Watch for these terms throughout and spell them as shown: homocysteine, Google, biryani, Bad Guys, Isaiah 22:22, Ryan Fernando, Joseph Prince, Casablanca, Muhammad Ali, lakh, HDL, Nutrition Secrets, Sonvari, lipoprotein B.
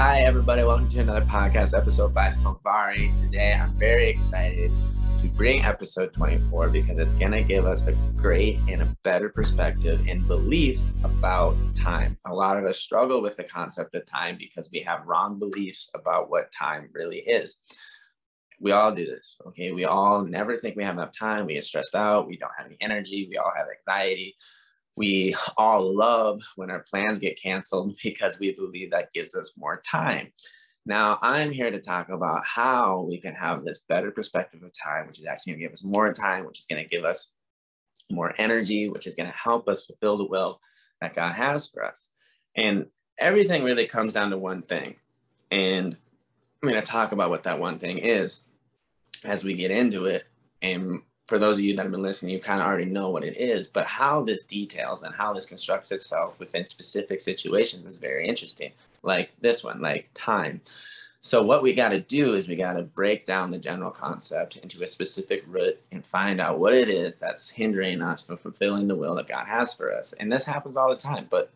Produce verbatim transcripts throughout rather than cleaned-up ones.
Hi, everybody. Welcome to another podcast episode by Sonvari. Today, I'm very excited to bring episode twenty-four because it's going to give us a great and a better perspective and belief about time. A lot of us struggle with the concept of time because we have wrong beliefs about what time really is. We all do this, okay? We all never think we have enough time. We get stressed out. We don't have any energy. We all have anxiety. We all love when our plans get canceled because we believe that gives us more time. Now, I'm here to talk about how we can have this better perspective of time, which is actually going to give us more time, which is going to give us more energy, which is going to help us fulfill the will that God has for us. And everything really comes down to one thing. And I'm going to talk about what that one thing is as we get into it. And for those of you that have been listening, you kind of already know what it is, but how this details and how this constructs itself within specific situations is very interesting. Like this one, like time. So what we got to do is we got to break down the general concept into a specific root and find out what it is that's hindering us from fulfilling the will that God has for us. And this happens all the time, but,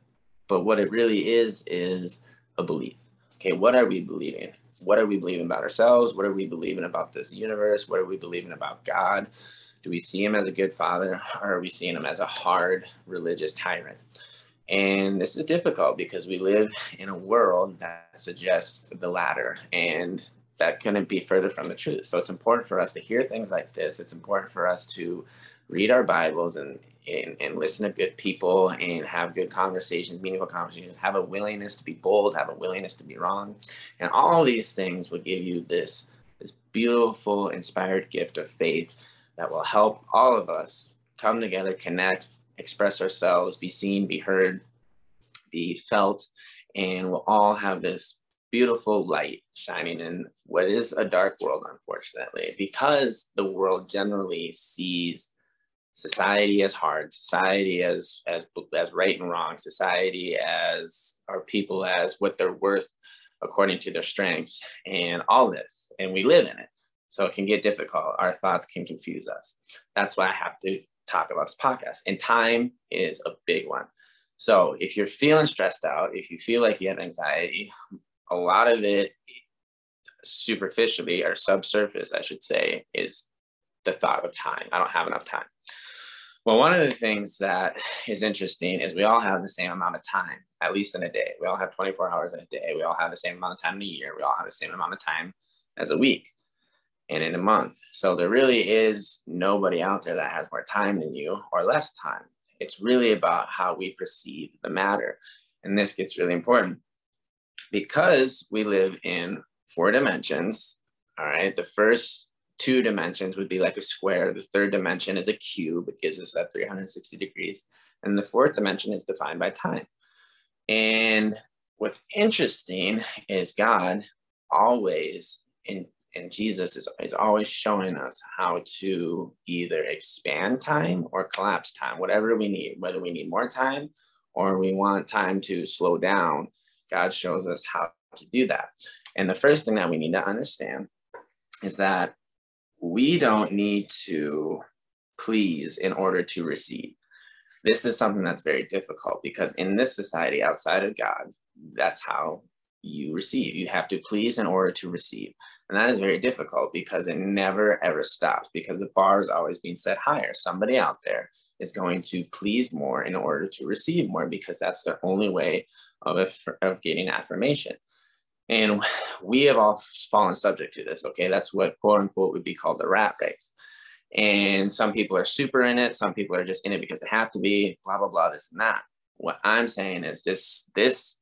but what it really is, is a belief. Okay. What are we believing? What are we believing about ourselves? What are we believing about this universe? What are we believing about God? Do we see him as a good father, or are we seeing him as a hard religious tyrant? And this is difficult because we live in a world that suggests the latter, and that couldn't be further from the truth. So it's important for us to hear things like this. It's important for us to read our Bibles and And, and listen to good people and have good conversations, meaningful conversations, have a willingness to be bold, have a willingness to be wrong. And all these things will give you this, this beautiful, inspired gift of faith that will help all of us come together, connect, express ourselves, be seen, be heard, be felt, and we'll all have this beautiful light shining in what is a dark world, unfortunately, because the world generally sees society as hard, society as, as as right and wrong, society as our people as what they're worth according to their strengths and all this, and we live in it. So it can get difficult. Our thoughts can confuse us. That's why I have to talk about this podcast. And time is a big one. So if you're feeling stressed out, if you feel like you have anxiety, a lot of it superficially or subsurface, I should say, is the thought of time. I don't have enough time. Well, one of the things that is interesting is we all have the same amount of time, at least in a day. We all have twenty-four hours in a day. We all have the same amount of time in a year. We all have the same amount of time as a week and in a month. So there really is nobody out there that has more time than you or less time. It's really about how we perceive the matter. And this gets really important because we live in four dimensions. All right. The first two dimensions would be like a square. The third dimension is a cube. It gives us that three hundred sixty degrees. And the fourth dimension is defined by time. And what's interesting is God always, and, and Jesus is, is always showing us how to either expand time or collapse time, whatever we need, whether we need more time or we want time to slow down. God shows us how to do that. And the first thing that we need to understand is that we don't need to please in order to receive. This is something that's very difficult because in this society outside of God, that's how you receive. You have to please in order to receive. And that is very difficult because it never, ever stops because the bar is always being set higher. Somebody out there is going to please more in order to receive more because that's their only way of, aff- of getting affirmation. And we have all fallen subject to this, okay? That's what, quote unquote, would be called the rat race. And some people are super in it. Some people are just in it because they have to be, blah, blah, blah, this and that. What I'm saying is this, this,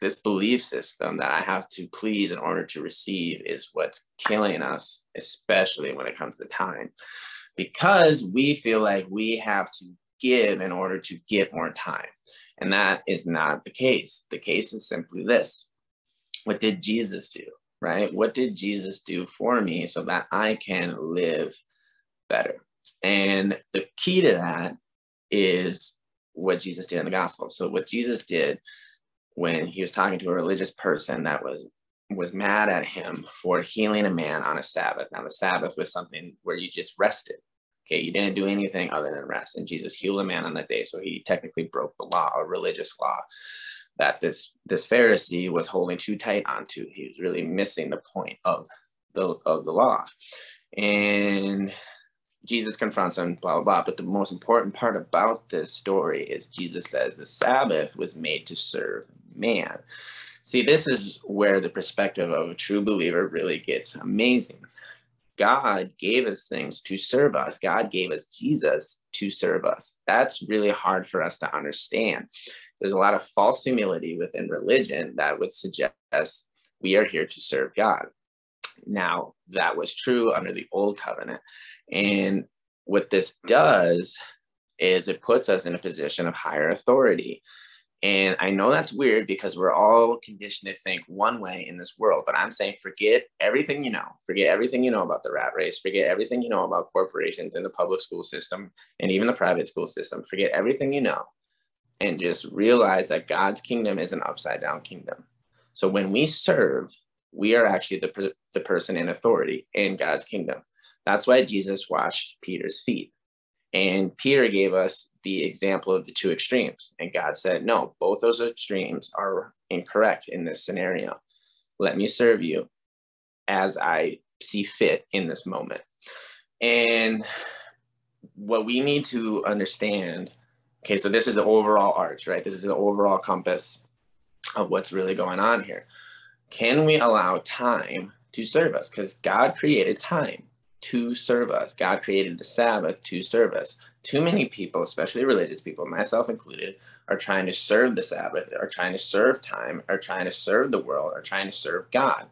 this belief system that I have to please in order to receive is what's killing us, especially when it comes to time. Because we feel like we have to give in order to get more time. And that is not the case. The case is simply this. What did Jesus do, right? What did Jesus do for me so that I can live better? And the key to that is what Jesus did in the gospel. So what Jesus did when he was talking to a religious person that was, was mad at him for healing a man on a Sabbath. Now, the Sabbath was something where you just rested. Okay, you didn't do anything other than rest. And Jesus healed a man on that day. So he technically broke the law, a religious law that this this Pharisee was holding too tight onto. He was really missing the point of the of the law. And Jesus confronts him, blah, blah, blah. But the most important part about this story is Jesus says the Sabbath was made to serve man. See, this is where the perspective of a true believer really gets amazing. God gave us things to serve us. God gave us Jesus to serve us. That's really hard for us to understand. There's a lot of false humility within religion that would suggest we are here to serve God. Now, that was true under the old covenant. And what this does is it puts us in a position of higher authority. And I know that's weird because we're all conditioned to think one way in this world, but I'm saying forget everything you know, forget everything you know about the rat race, forget everything you know about corporations and the public school system and even the private school system, forget everything you know and just realize that God's kingdom is an upside down kingdom. So when we serve, we are actually the, the person in authority in God's kingdom. That's why Jesus washed Peter's feet. And Peter gave us the example of the two extremes. And God said, no, both those extremes are incorrect in this scenario. Let me serve you as I see fit in this moment. And what we need to understand, okay, so this is the overall arch, right? This is the overall compass of what's really going on here. Can we allow time to serve us? Because God created time to serve us. God created the Sabbath to serve us. Too many people, especially religious people, myself included, are trying to serve the Sabbath, are trying to serve time, are trying to serve the world, are trying to serve God.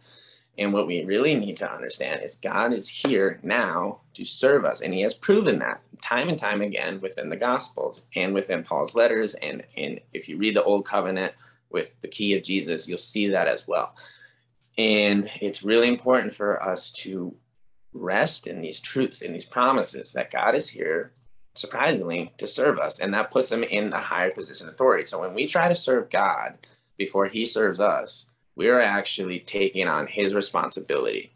And what we really need to understand is God is here now to serve us. And he has proven that time and time again within the Gospels and within Paul's letters. And, and if you read the Old Covenant with the key of Jesus, you'll see that as well. And it's really important for us to rest in these truths, in these promises that God is here, surprisingly, to serve us. And that puts him in a higher position of authority. So when we try to serve God before he serves us, we're actually taking on his responsibility.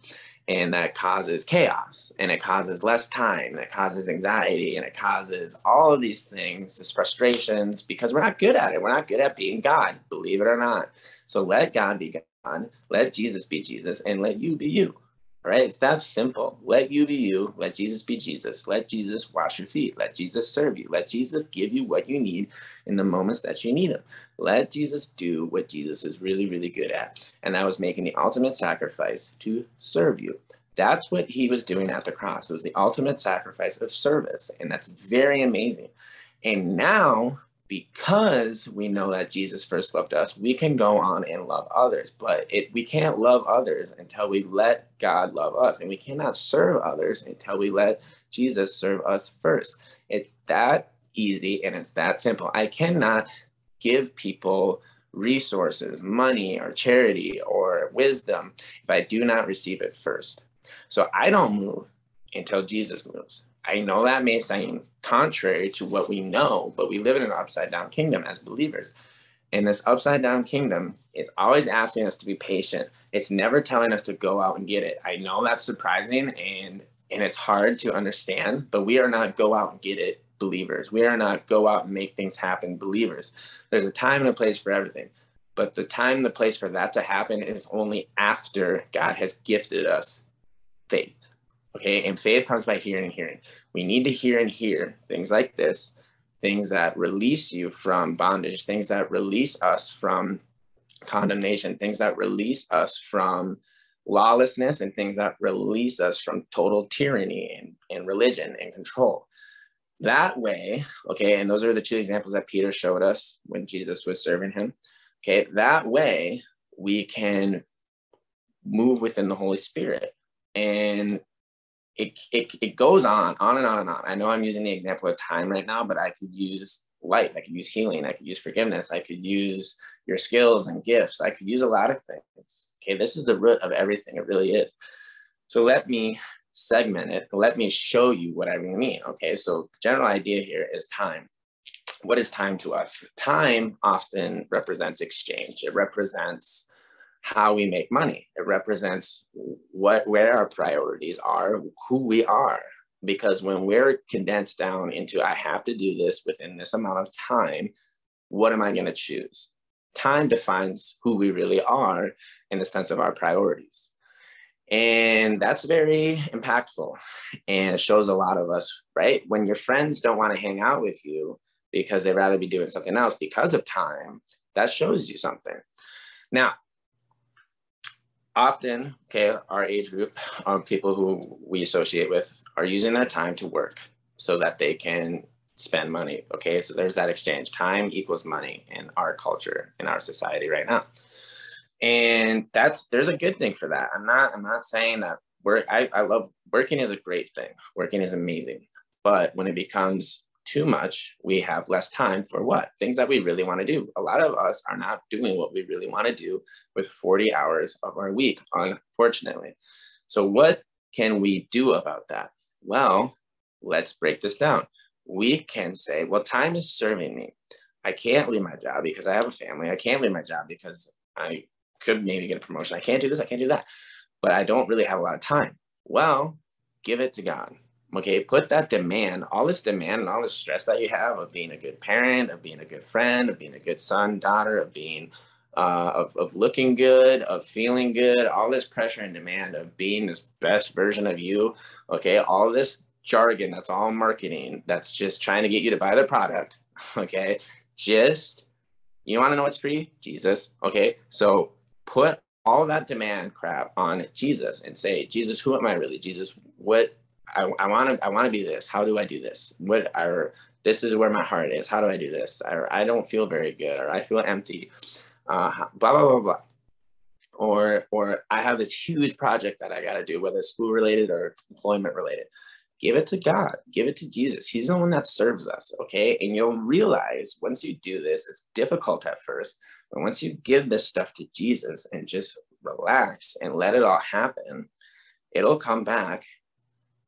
And that causes chaos, and it causes less time, and it causes anxiety, and it causes all of these things, these frustrations, because we're not good at it. We're not good at being God, believe it or not. So let God be God, let Jesus be Jesus, and let you be you. Right? It's that simple. Let you be you. Let Jesus be Jesus. Let Jesus wash your feet. Let Jesus serve you. Let Jesus give you what you need in the moments that you need him. Let Jesus do what Jesus is really, really good at. And that was making the ultimate sacrifice to serve you. That's what he was doing at the cross. It was the ultimate sacrifice of service. And that's very amazing. And now, because we know that Jesus first loved us, we can go on and love others. But it, we can't love others until we let God love us. And we cannot serve others until we let Jesus serve us first. It's that easy and it's that simple. I cannot give people resources, money, or charity, or wisdom if I do not receive it first. So I don't move until Jesus moves. I know that may seem contrary to what we know, but we live in an upside down kingdom as believers. And this upside down kingdom is always asking us to be patient. It's never telling us to go out and get it. I know that's surprising and, and it's hard to understand, but we are not go out and get it believers. We are not go out and make things happen believers. There's a time and a place for everything. But the time and the place for that to happen is only after God has gifted us faith. Okay, and faith comes by hearing and hearing. We need to hear and hear things like this, things that release you from bondage, things that release us from condemnation, things that release us from lawlessness, and things that release us from total tyranny and, and religion and control. That way, okay, and those are the two examples that Peter showed us when Jesus was serving him. Okay, that way we can move within the Holy Spirit. And It, it, it goes on, on and on and on. I know I'm using the example of time right now, but I could use light. I could use healing. I could use forgiveness. I could use your skills and gifts. I could use a lot of things. Okay, this is the root of everything. It really is. So let me segment it. Let me show you what I really mean. Okay, so the general idea here is time. What is time to us? Time often represents exchange. It represents how we make money. It represents what, where our priorities are, who we are. Because when we're condensed down into, I have to do this within this amount of time, what am I going to choose? time defines who we really are in the sense of our priorities. And that's very impactful, and it shows a lot of us, right? When your friends don't want to hang out with you because they'd rather be doing something else because of time, that shows you something. Now, often, okay, our age group, um, people who we associate with are using their time to work so that they can spend money, okay? So there's that exchange. Time equals money in our culture, in our society right now. And that's, there's a good thing for that. I'm not, I'm not saying that work, I, I love, working is a great thing. Working is amazing. But when it becomes too much, we have less time for what? Things that we really want to do. A lot of us are not doing what we really want to do with forty hours of our week, unfortunately. So what can we do about that? Well, let's break this down. We can say, well, time is serving me. I can't leave my job because I have a family. I can't leave my job because I could maybe get a promotion. I can't do this, I can't do that, but I don't really have a lot of time. Well, give it to God, okay? Put that demand, all this demand and all this stress that you have of being a good parent, of being a good friend, of being a good son, daughter, of being, uh, of, of looking good, of feeling good, all this pressure and demand of being this best version of you, okay? All this jargon, that's all marketing, that's just trying to get you to buy the product, okay? Just, you wanna know what's free? Jesus, okay? So, put all that demand crap on Jesus and say, Jesus, who am I really? Jesus, what I, I wanna I wanna be this. How do I do this? What are this is where my heart is. How do I do this? Or I don't feel very good, or I feel empty. Uh, blah blah blah blah. Or or I have this huge project that I gotta do, whether it's school related or employment related. Give it to God. Give it to Jesus. He's the one that serves us, okay? And you'll realize once you do this, it's difficult at first, but once you give this stuff to Jesus and just relax and let it all happen, it'll come back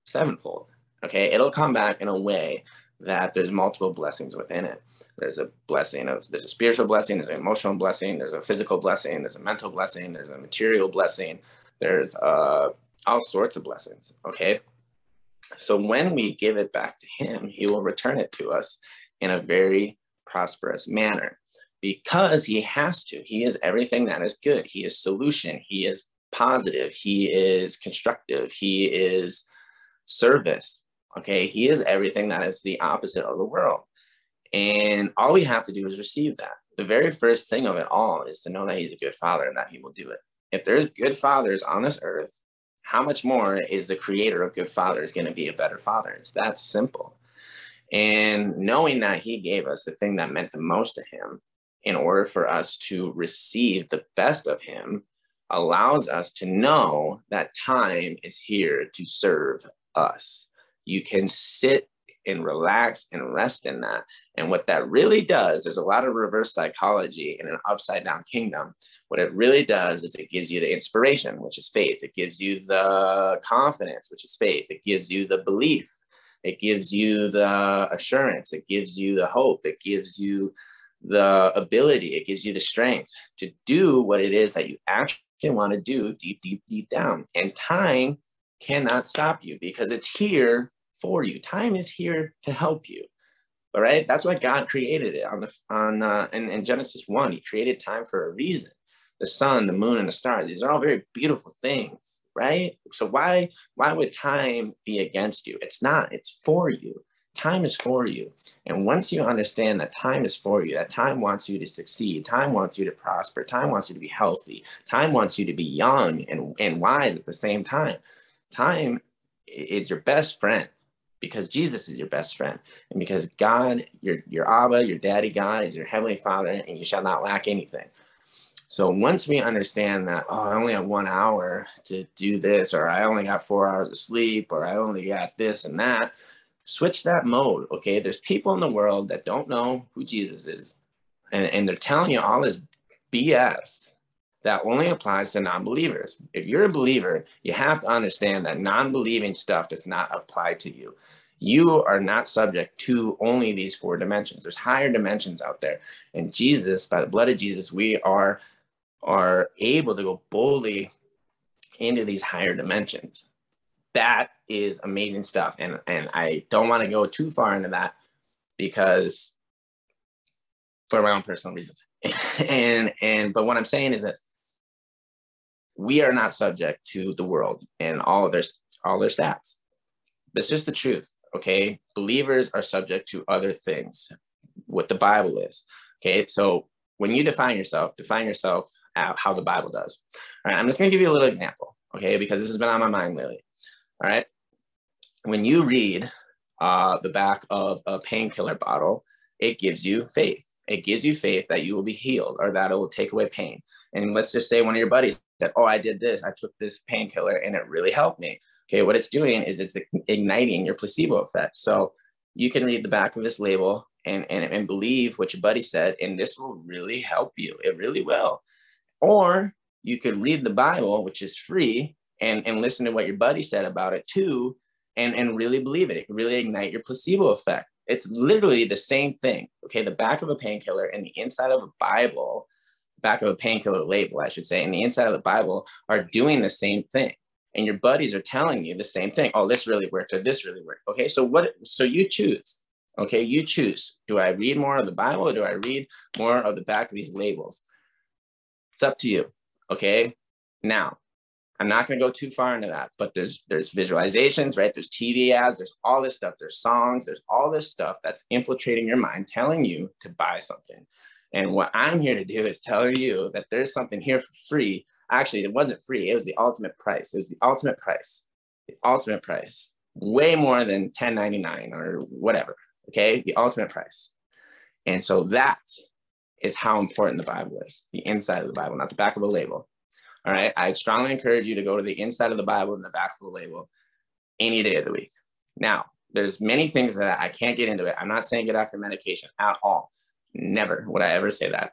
sevenfold, okay? It'll come back in a way that there's multiple blessings within it. There's a blessing of, there's a spiritual blessing, there's an emotional blessing, there's a physical blessing, there's a mental blessing, there's a material blessing, there's uh, all sorts of blessings, okay? So when we give it back to him, he will return it to us in a very prosperous manner because he has to. He is everything that is good. He is solution. He is positive. He is constructive. He is service. Okay. He is everything that is the opposite of the world. And all we have to do is receive that. The very first thing of it all is to know that he's a good father and that he will do it. If there's good fathers on this earth, how much more is the creator of good fathers going to be a better father? It's that simple. And knowing that he gave us the thing that meant the most to him in order for us to receive the best of him allows us to know that time is here to serve us. You can sit and relax and rest in that. And what that really does, there's a lot of reverse psychology in an upside down kingdom. What it really does is it gives you the inspiration, which is faith. It gives you the confidence, which is faith. It gives you the belief. It gives you the assurance. It gives you the hope. It gives you the ability. It gives you the strength to do what it is that you actually want to do deep, deep, deep down. And time cannot stop you because it's here for you. Time is here to help you. All right. That's why God created it on the, on, uh, in, in Genesis one, he created time for a reason. The sun, the moon, and the stars, these are all very beautiful things, right? So why, why would time be against you? It's not, it's for you. Time is for you. And once you understand that time is for you, that time wants you to succeed, time wants you to prosper, time wants you to be healthy, time wants you to be young and, and wise at the same time. Time is your best friend, because Jesus is your best friend, and because God, your, your Abba, your daddy God is your heavenly father, and you shall not lack anything. So once we understand that, oh, I only have one hour to do this, or I only got four hours of sleep, or I only got this and that, switch that mode, okay? There's people in the world that don't know who Jesus is, and, and they're telling you all this B S that only applies to non-believers. If you're a believer, you have to understand that non-believing stuff does not apply to you. You are not subject to only these four dimensions. There's higher dimensions out there. And Jesus, by the blood of Jesus, we are, are able to go boldly into these higher dimensions. That is amazing stuff. And, and I don't want to go too far into that because for my own personal reasons. And, and, but what I'm saying is this, we are not subject to the world and all of their, all their stats. That's just the truth. Okay. Believers are subject to other things, what the Bible is. Okay. So when you define yourself, define yourself how the Bible does. All right. I'm just going to give you a little example. Okay. Because this has been on my mind lately. All right. When you read uh, the back of a painkiller bottle, it gives you faith. It gives you faith that you will be healed or that it will take away pain. And let's just say one of your buddies said, oh, I did this. I took this painkiller and it really helped me. Okay, what it's doing is it's igniting your placebo effect. So you can read the back of this label and, and, and believe what your buddy said, and this will really help you. It really will. Or you could read the Bible, which is free, and, and listen to what your buddy said about it too, and, and really believe it. It can really ignite your placebo effect. It's literally the same thing. Okay, the back of a painkiller and the inside of a Bible, back of a painkiller label, I should say, and the inside of the Bible are doing the same thing. And your buddies are telling you the same thing. Oh, this really worked, or this really worked. Okay, so what? So you choose. Okay, you choose. Do I read more of the Bible, or do I read more of the back of these labels? It's up to you. Okay, now I'm not going to go too far into that, but there's there's visualizations, right? There's T V ads. There's all this stuff. There's songs. There's all this stuff that's infiltrating your mind, telling you to buy something. And what I'm here to do is tell you that there's something here for free. Actually, it wasn't free. It was the ultimate price. It was the ultimate price, the ultimate price, way more than ten ninety-nine or whatever. Okay, the ultimate price. And so that is how important the Bible is, the inside of the Bible, not the back of a label. All right, I strongly encourage you to go to the inside of the Bible and the back of the label any day of the week. Now, there's many things that I can't get into it. I'm not saying get off your medication at all. Never would I ever say that.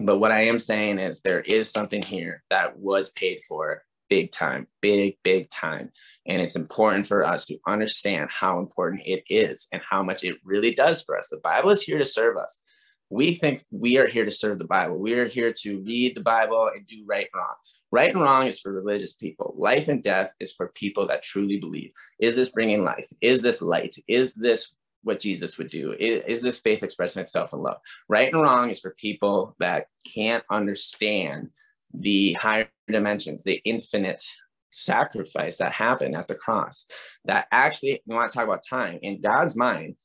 But what I am saying is there is something here that was paid for big time, big, big time. And it's important for us to understand how important it is and how much it really does for us. The Bible is here to serve us. We think we are here to serve the Bible. We are here to read the Bible and do right and wrong. Right and wrong is for religious people. Life and death is for people that truly believe. Is this bringing life? Is this light? Is this what Jesus would do? Is this faith expressing itself in love? Right and wrong is for people that can't understand the higher dimensions, the infinite sacrifice that happened at the cross. That actually, we want to talk about time. In God's mind,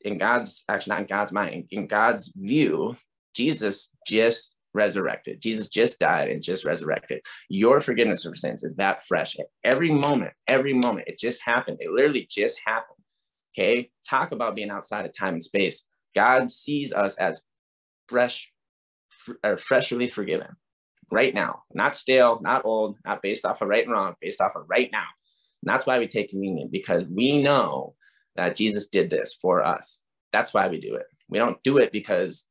in God's, actually not in God's mind, in God's view, Jesus just resurrected. Jesus just died and just resurrected. Your forgiveness of sins is that fresh. At every moment, every moment, it just happened. It literally just happened. Okay, talk about being outside of time and space. God sees us as fresh, or freshly forgiven right now, not stale, not old, not based off of right and wrong, based off of right now. And that's why we take communion, because we know that Jesus did this for us. That's why we do it. We don't do it because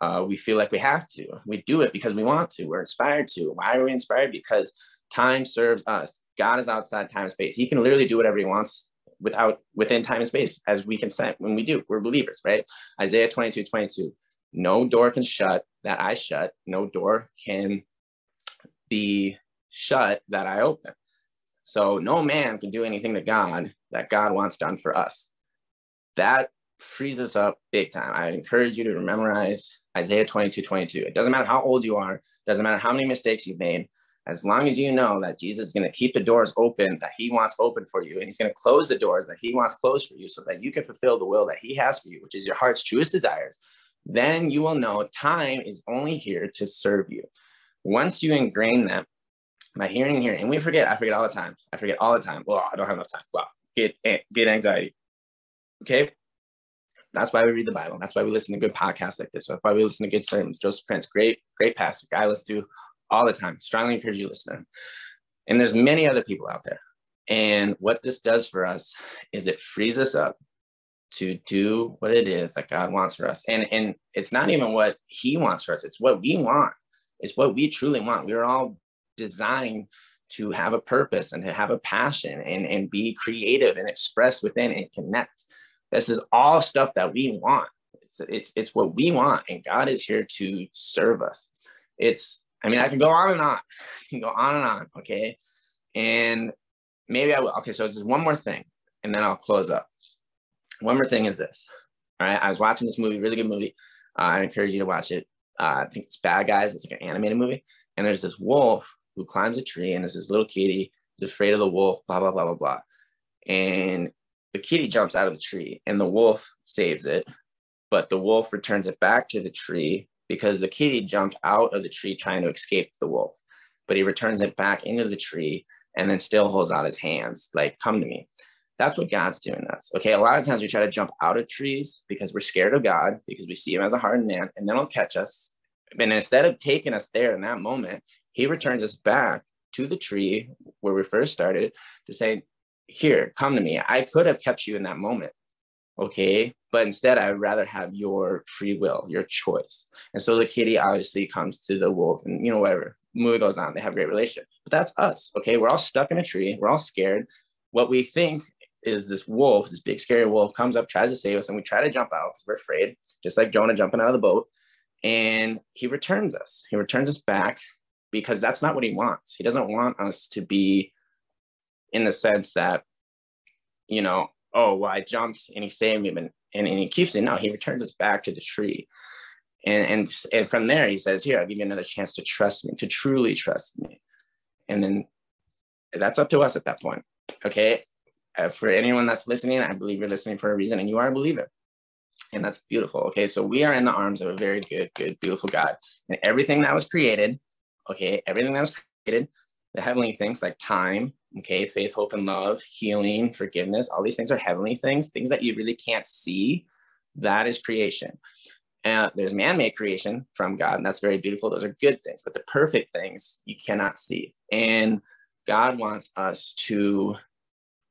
uh, we feel like we have to. We do it because we want to. We're inspired to. Why are we inspired? Because time serves us. God is outside time and space. He can literally do whatever he wants without within time and space, as we consent when we do. We're believers, right? Isaiah twenty-two twenty-two. No door can shut that I shut. No door can be shut that I open. So no man can do anything to God that God wants done for us. That frees us up big time. I encourage you to memorize Isaiah twenty-two twenty-two. It doesn't matter how old you are. It doesn't matter how many mistakes you've made. As long as you know that Jesus is going to keep the doors open that he wants open for you, and he's going to close the doors that he wants closed for you so that you can fulfill the will that he has for you, which is your heart's truest desires, then you will know time is only here to serve you. Once you ingrain that by hearing here, and we forget, I forget all the time. I forget all the time. Well, I don't have enough time. Wow, get, get anxiety. Okay. That's why we read the Bible. That's why we listen to good podcasts like this. That's why we listen to good sermons. Joseph Prince, great, great pastor, guy, let's do all the time. Strongly encourage you to listen to them. And there's many other people out there. And what this does for us is it frees us up to do what it is that God wants for us. And, and it's not even what he wants for us. It's what we want. It's what we truly want. We're all designed to have a purpose and to have a passion and, and be creative and express within and connect. This is all stuff that we want. It's, it's, it's what we want. And God is here to serve us. It's, I mean, I can go on and on. I can go on and on, okay? And maybe I will. Okay, so just one more thing, and then I'll close up. One more thing is this, all right? I was watching this movie, really good movie. Uh, I encourage you to watch it. uh, I think it's Bad Guys. It's like an animated movie. And there's this wolf who climbs a tree, and there's this little kitty who's afraid of the wolf, blah, blah, blah, blah, blah. And the kitty jumps out of the tree, and the wolf saves it. But the wolf returns it back to the tree because the kitty jumped out of the tree trying to escape the wolf. But he returns it back into the tree and then still holds out his hands, like, come to me. That's what God's doing us. Okay, a lot of times we try to jump out of trees because we're scared of God, because we see him as a hard man, and then he'll catch us. And instead of taking us there in that moment, he returns us back to the tree where we first started to say, here, come to me. I could have kept you in that moment. Okay, but instead I would rather have your free will, your choice. And so the kitty obviously comes to the wolf, and you know, whatever, movie goes on, they have a great relationship. But that's us. Okay, we're all stuck in a tree, we're all scared. What we think is this wolf, this big scary wolf, comes up, tries to save us, and we try to jump out because we're afraid, just like Jonah jumping out of the boat. And he returns us, he returns us back, because that's not what he wants. He doesn't want us to be in the sense that, you know, oh, well, I jumped and he saved me, and, and, and he keeps it. No, he returns us back to the tree. And, and, and from there, he says, here, I'll give you another chance to trust me, to truly trust me. And then that's up to us at that point. Okay. Uh, for anyone that's listening, I believe you're listening for a reason, and you are a believer. And that's beautiful. Okay. So we are in the arms of a very good, good, beautiful God. And everything that was created, okay, everything that was created, the heavenly things like time, okay, faith, hope, and love, healing, forgiveness, all these things are heavenly things, things that you really can't see. That is creation. And uh, there's man-made creation from God, and that's very beautiful. Those are good things, but the perfect things you cannot see. And God wants us to,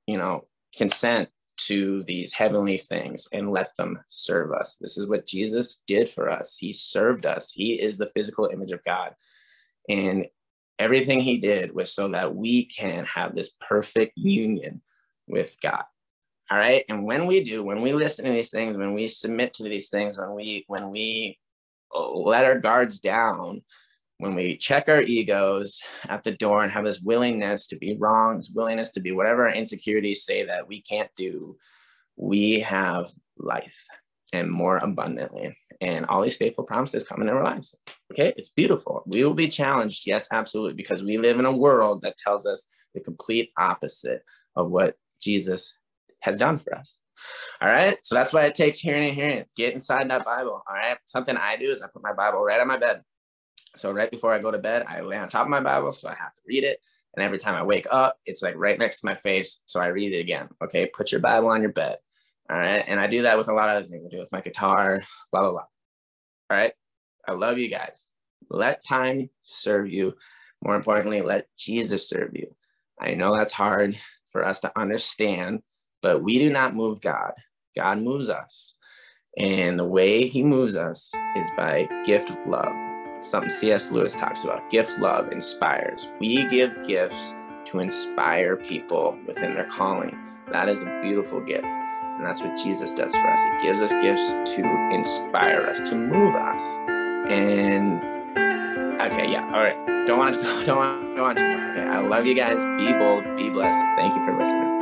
you know, consent to these heavenly things and let them serve us. This is what Jesus did for us. He served us. He is the physical image of God. And everything he did was so that we can have this perfect union with God. All right. And when we do, when we listen to these things, when we submit to these things, when we, when we let our guards down, when we check our egos at the door and have this willingness to be wrong, this willingness to be whatever our insecurities say that we can't do, we have life, and more abundantly. And all these faithful promises come in our lives. Okay, it's beautiful. We will be challenged, yes, absolutely, because we live in a world that tells us the complete opposite of what Jesus has done for us. All right, so that's why it takes hearing and hearing. Get inside that Bible, all right? Something I do is I put my Bible right on my bed. So right before I go to bed, I lay on top of my Bible, so I have to read it. And every time I wake up, it's like right next to my face, so I read it again. Okay, put your Bible on your bed. All right. And I do that with a lot of other things. I do it with my guitar, blah, blah, blah. All right. I love you guys. Let time serve you. More importantly, let Jesus serve you. I know that's hard for us to understand, but we do not move God. God moves us. And the way he moves us is by gift love. Something C S Lewis talks about. Gift love inspires. We give gifts to inspire people within their calling. That is a beautiful gift. And that's what Jesus does for us. He gives us gifts to inspire us, to move us. And, okay, yeah, all right. Don't want to, don't want to, don't want to. Okay, I love you guys. Be bold, be blessed. Thank you for listening.